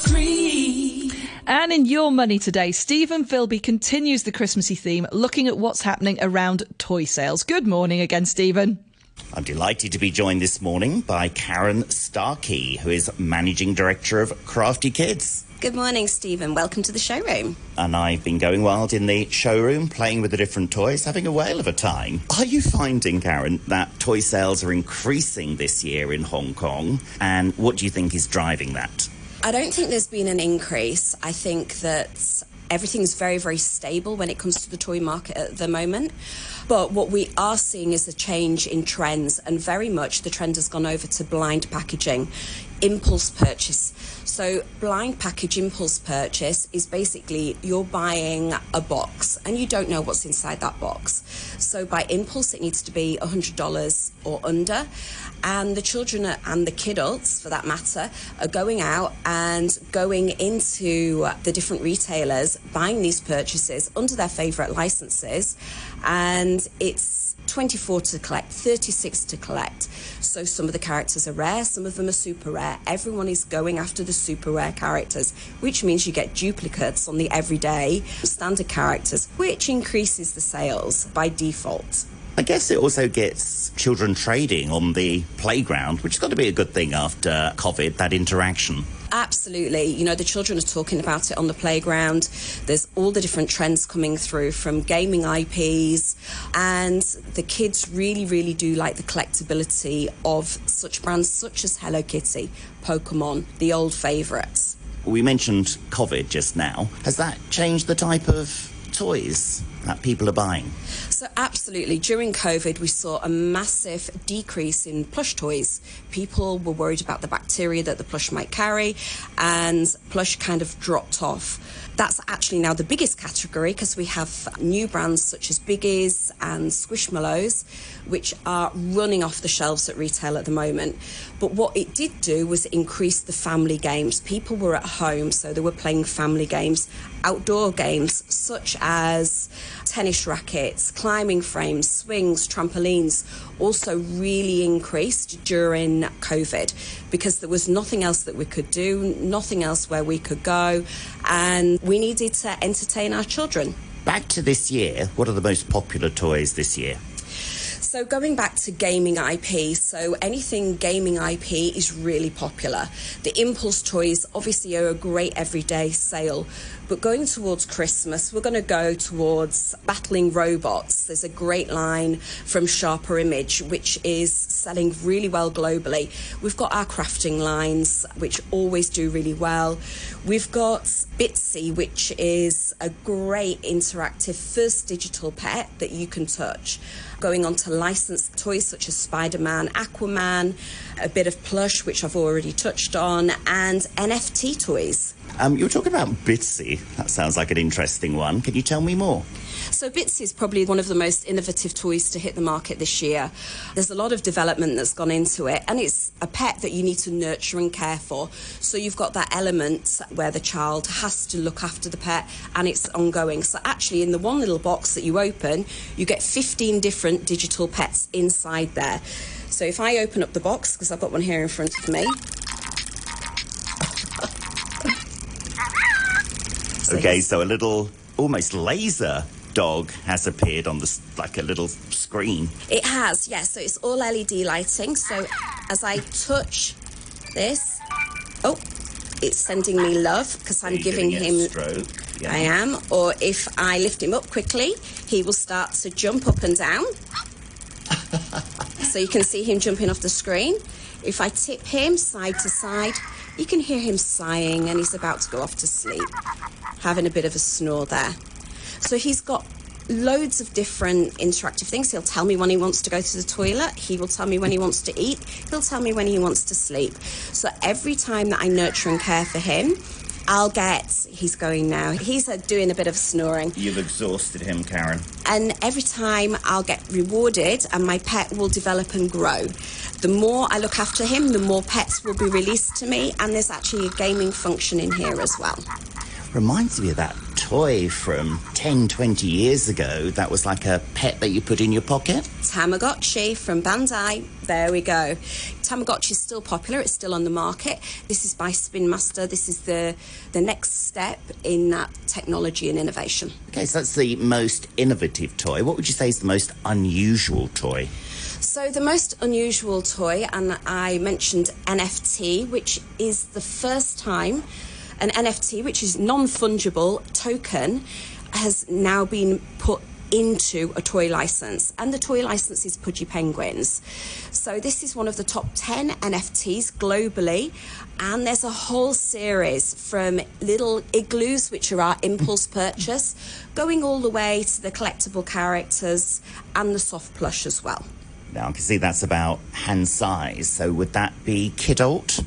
so free. And in Your Money today, Steven Filby continues the Christmassy theme, looking at what's happening around toy sales. Good morning again, Steven. I'm delighted to be joined this morning by Karen Starkey, who is Managing Director of Crafty Kids. Good morning, Stephen. Welcome to the showroom. And I've been going wild in the showroom, playing with the different toys, having a whale of a time. Are you finding, Karen, that toy sales are increasing this year in Hong Kong? And what do you think is driving that? I don't think there's been an increase. I think that everything's very, very stable when it comes to the toy market at the moment. But what we are seeing is a change in trends, and very much the trend has gone over to blind packaging, impulse purchase. So blind package impulse purchase is basically you're buying a box and you don't know what's inside that box. So by impulse, it needs to be $100 or under. And the children and the kidults, for that matter, are going out and going into the different retailers, buying these purchases under their favourite licences. And it's 24 to collect, 36 to collect. So some of the characters are rare, some of them are super rare. Everyone is going after the super rare characters, which means you get duplicates on the everyday standard characters, which increases the sales by default. I guess it also gets children trading on the playground, which has got to be a good thing after COVID, that interaction. Absolutely. You know, the children are talking about it on the playground. There's all the different trends coming through from gaming IPs, and the kids really, really do like the collectability of such brands such as Hello Kitty, Pokemon, the old favourites. We mentioned COVID just now. Has that changed the type of toys that people are buying? So absolutely. During COVID, we saw a massive decrease in plush toys. People were worried about the bacteria that the plush might carry, and plush kind of dropped off. That's actually now the biggest category, because we have new brands such as Biggies and Squishmallows, which are running off the shelves at retail at the moment. But what it did do was increase the family games. People were at home, so they were playing family games, outdoor games such as tennis rackets, climbing frames, swings, trampolines, also really increased during COVID, because there was nothing else that we could do, nothing else where we could go, and we needed to entertain our children. Back to this year, what are the most popular toys this year? So going back to gaming IP, so anything gaming IP is really popular. The impulse toys obviously are a great everyday sale, but going towards Christmas, we're going to go towards battling robots. There's a great line from Sharper Image, which is selling really well globally. We've got our crafting lines, which always do really well. We've got Bitsy, which is a great interactive first digital pet that you can touch. Going on to licensed toys such as Spider-Man, Aquaman, a bit of plush, which I've already touched on, and NFT toys. You were talking about Bitsy. That sounds like an interesting one. Can you tell me more? So Bitsy is probably one of the most innovative toys to hit the market this year. There's a lot of development that's gone into it, and it's a pet that you need to nurture and care for. So you've got that element where the child has to look after the pet, and it's ongoing. So actually, in the one little box that you open, you get 15 different digital pets inside there. So if I open up the box, because I've got one here in front of me. Okay, so a little almost laser dog has appeared on the, like a little screen. It has, yes. So it's all LED lighting. So as I touch this, oh, it's sending me love, because I'm giving him a stroke. Yeah. I am. Or if I lift him up quickly, he will start to jump up and down. So you can see him jumping off the screen. If I tip him side to side, you can hear him sighing, and he's about to go off to sleep, having a bit of a snore there. So he's got loads of different interactive things. He'll tell me when he wants to go to the toilet. He will tell me when he wants to eat. He'll tell me when he wants to sleep. So every time that I nurture and care for him, I'll get, he's going now. He's doing a bit of snoring. You've exhausted him, Karen. And every time I'll get rewarded, and my pet will develop and grow. The more I look after him, the more pets will be released to me. And there's actually a gaming function in here as well. Reminds me of that toy from 10, 20 years ago that was like a pet that you put in your pocket? Tamagotchi from Bandai. There we go. Tamagotchi is still popular. It's still on the market. This is by Spin Master. This is the next step in that technology and innovation. Okay, so that's the most innovative toy. What would you say is the most unusual toy? So the most unusual toy, and I mentioned NFT, which is the first time an NFT, which is non-fungible token, has now been put into a toy license, and the toy license is Pudgy Penguins. So this is one of the top 10 NFTs globally, and there's a whole series from little igloos, which are our impulse purchase, going all the way to the collectible characters and the soft plush as well. Now I can see that's about hand size, so would that be kidult?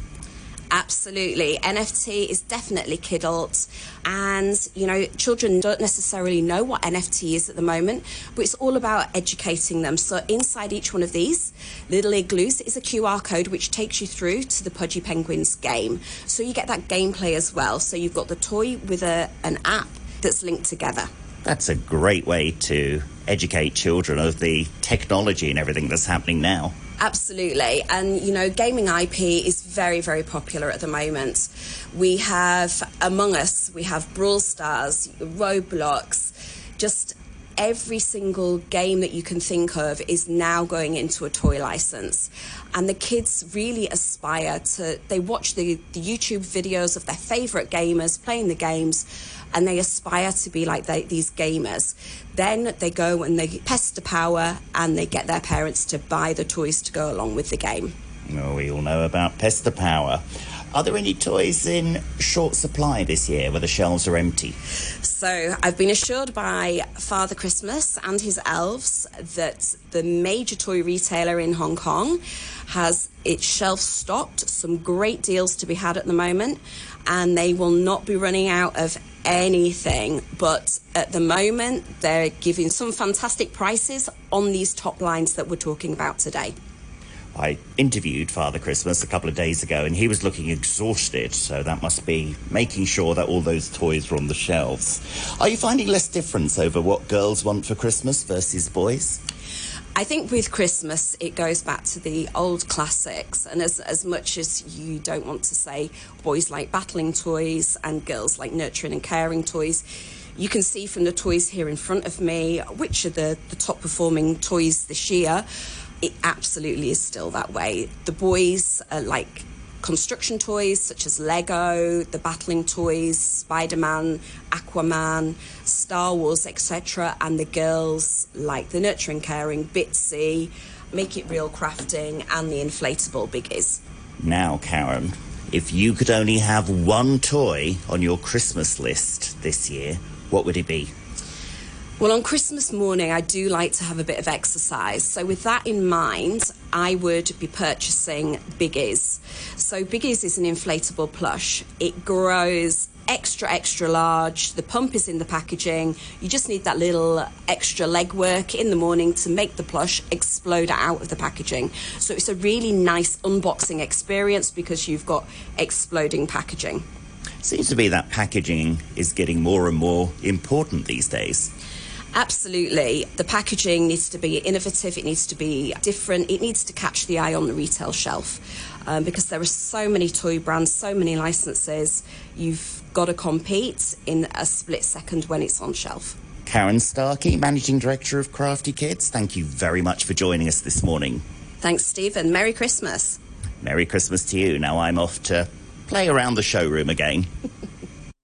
Absolutely. NFT is definitely kidult, and you know, children don't necessarily know what NFT is at the moment, but it's all about educating them. So inside each one of these little igloos is a QR code which takes you through to the Pudgy Penguins game. So you get that gameplay as well. So you've got the toy with an app that's linked together. That's a great way to educate children of the technology and everything that's happening now. Absolutely. And, you know, gaming IP is very, very popular at the moment. We have Among Us, we have Brawl Stars, Roblox, just every single game that you can think of is now going into a toy license. And the kids really aspire to, they watch the YouTube videos of their favourite gamers playing the games, and they aspire to be like these gamers. Then they go and they pester power and they get their parents to buy the toys to go along with the game. Well, we all know about pester power. Are there any toys in short supply this year where the shelves are empty? So I've been assured by Father Christmas and his elves that the major toy retailer in Hong Kong has its shelf stocked, some great deals to be had at the moment, and they will not be running out of anything. But at the moment, they're giving some fantastic prices on these top lines that we're talking about today. I interviewed Father Christmas a couple of days ago and he was looking exhausted, so that must be making sure that all those toys are on the shelves. Are you finding less difference over what girls want for Christmas versus boys? I think with Christmas, it goes back to the old classics. And as much as you don't want to say boys like battling toys and girls like nurturing and caring toys, you can see from the toys here in front of me, which are the top performing toys this year. It absolutely is still that way. The boys are like construction toys such as Lego, the battling toys, Spider-Man, Aquaman, Star Wars, etc. And the girls like the nurturing, caring, Bitsy, Make It Real crafting, and the inflatable Biggies. Now, Karen, if you could only have one toy on your Christmas list this year, what would it be? Well, on Christmas morning, I do like to have a bit of exercise. So with that in mind, I would be purchasing Biggies. So Biggies is an inflatable plush. It grows extra, extra large. The pump is in the packaging. You just need that little extra legwork in the morning to make the plush explode out of the packaging. So it's a really nice unboxing experience because you've got exploding packaging. Seems to be that packaging is getting more and more important these days. Absolutely. The packaging needs to be innovative, it needs to be different, it needs to catch the eye on the retail shelf because there are so many toy brands, so many licenses, you've got to compete in a split second when it's on shelf. Karen Starkey, Managing Director of Crafty Kids, thank you very much for joining us this morning. Thanks, Steve, and Merry Christmas. Merry Christmas to you. Now I'm off to play around the showroom again.